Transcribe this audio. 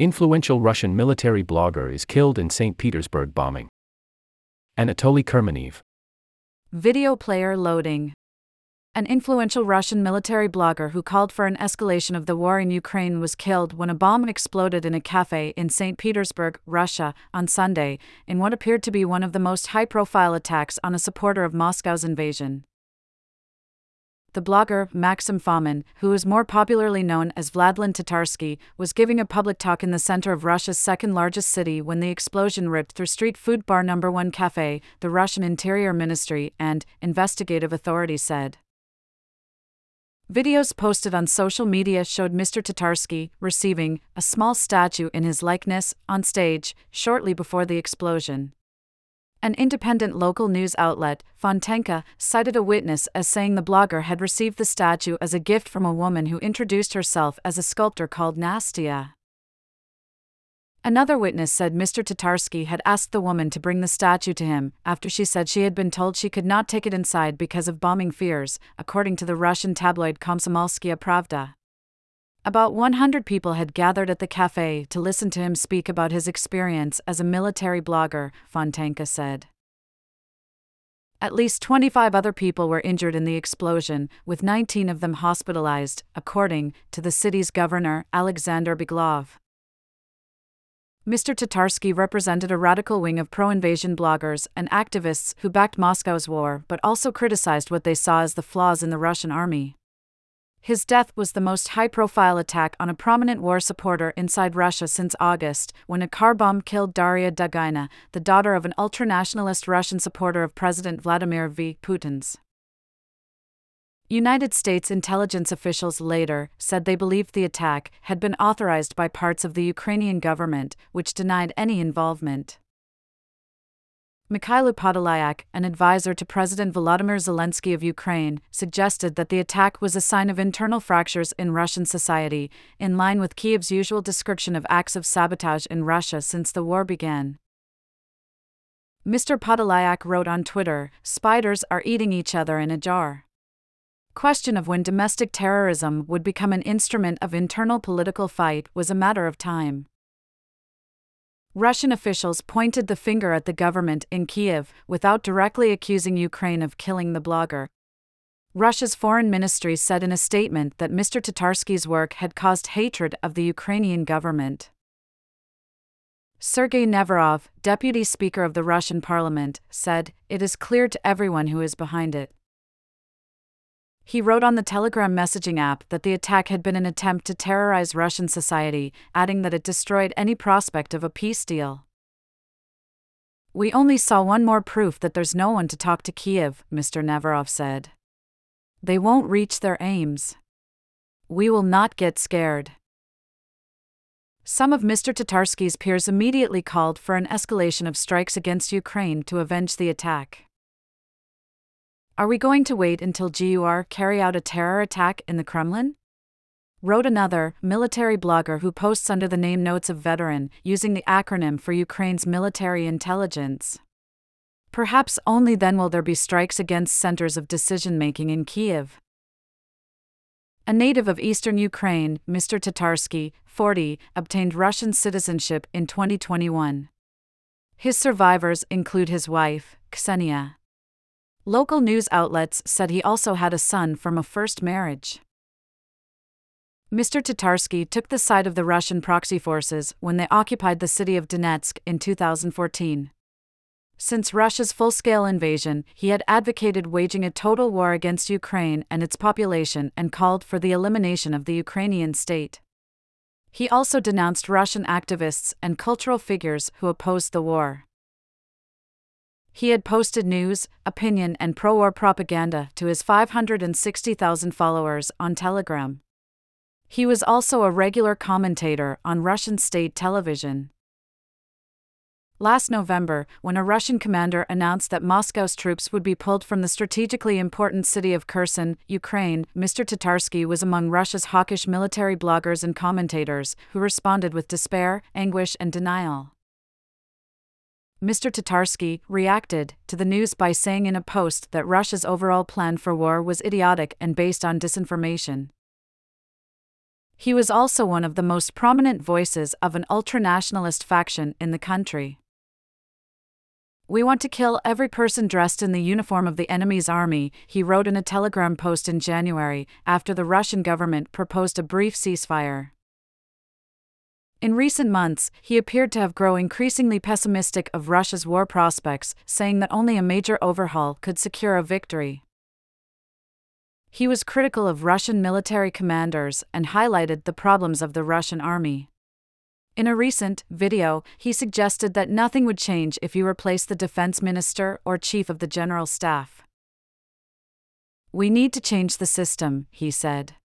Influential Russian military blogger is killed in St. Petersburg bombing. Anatoly Kermenev. Video player loading. An influential Russian military blogger who called for an escalation of the war in Ukraine was killed when a bomb exploded in a cafe in St. Petersburg, Russia, on Sunday, in what appeared to be one of the most high-profile attacks on a supporter of Moscow's invasion. The blogger, Maxim Fomin, who is more popularly known as Vladlen Tatarsky, was giving a public talk in the center of Russia's second-largest city when the explosion ripped through Street Food Bar No. 1 Cafe, the Russian Interior Ministry and investigative authorities said. Videos posted on social media showed Mr. Tatarsky receiving a small statue in his likeness on stage shortly before the explosion. An independent local news outlet, Fontanka, cited a witness as saying the blogger had received the statue as a gift from a woman who introduced herself as a sculptor called Nastia. Another witness said Mr. Tatarsky had asked the woman to bring the statue to him after she said she had been told she could not take it inside because of bombing fears, according to the Russian tabloid Komsomolskaya Pravda. About 100 people had gathered at the cafe to listen to him speak about his experience as a military blogger, Fontanka said. At least 25 other people were injured in the explosion, with 19 of them hospitalized, according to the city's governor, Alexander Beglov. Mr. Tatarsky represented a radical wing of pro-invasion bloggers and activists who backed Moscow's war but also criticized what they saw as the flaws in the Russian army. His death was the most high-profile attack on a prominent war supporter inside Russia since August, when a car bomb killed Daria Dugina, the daughter of an ultranationalist Russian supporter of President Vladimir Putin's. United States intelligence officials later said they believed the attack had been authorized by parts of the Ukrainian government, which denied any involvement. Mikhail Podolyak, an advisor to President Volodymyr Zelensky of Ukraine, suggested that the attack was a sign of internal fractures in Russian society, in line with Kiev's usual description of acts of sabotage in Russia since the war began. Mr. Podolyak wrote on Twitter, "Spiders are eating each other in a jar." Question of when domestic terrorism would become an instrument of internal political fight was a matter of time. Russian officials pointed the finger at the government in Kiev without directly accusing Ukraine of killing the blogger. Russia's foreign ministry said in a statement that Mr. Tatarsky's work had caused hatred of the Ukrainian government. Sergei Nevarov, deputy speaker of the Russian parliament, said, "It is clear to everyone who is behind it." He wrote on the Telegram messaging app that the attack had been an attempt to terrorize Russian society, adding that it destroyed any prospect of a peace deal. "We only saw one more proof that there's no one to talk to Kiev," Mr. Nevarov said. "They won't reach their aims. We will not get scared." Some of Mr. Tatarsky's peers immediately called for an escalation of strikes against Ukraine to avenge the attack. "Are we going to wait until GUR carry out a terror attack in the Kremlin?" wrote another military blogger who posts under the name Notes of Veteran, using the acronym for Ukraine's military intelligence. "Perhaps only then will there be strikes against centers of decision-making in Kiev." A native of eastern Ukraine, Mr. Tatarsky, 40, obtained Russian citizenship in 2021. His survivors include his wife, Ksenia. Local news outlets said he also had a son from a first marriage. Mr. Tatarsky took the side of the Russian proxy forces when they occupied the city of Donetsk in 2014. Since Russia's full-scale invasion, he had advocated waging a total war against Ukraine and its population and called for the elimination of the Ukrainian state. He also denounced Russian activists and cultural figures who opposed the war. He had posted news, opinion and pro-war propaganda to his 560,000 followers on Telegram. He was also a regular commentator on Russian state television. Last November, when a Russian commander announced that Moscow's troops would be pulled from the strategically important city of Kherson, Ukraine, Mr. Tatarsky was among Russia's hawkish military bloggers and commentators who responded with despair, anguish and denial. Mr. Tatarsky reacted to the news by saying in a post that Russia's overall plan for war was idiotic and based on disinformation. He was also one of the most prominent voices of an ultranationalist faction in the country. "We want to kill every person dressed in the uniform of the enemy's army," he wrote in a Telegram post in January, after the Russian government proposed a brief ceasefire. In recent months, he appeared to have grown increasingly pessimistic of Russia's war prospects, saying that only a major overhaul could secure a victory. He was critical of Russian military commanders and highlighted the problems of the Russian army. In a recent video, he suggested that nothing would change if you replace the defense minister or chief of the general staff. "We need to change the system," he said.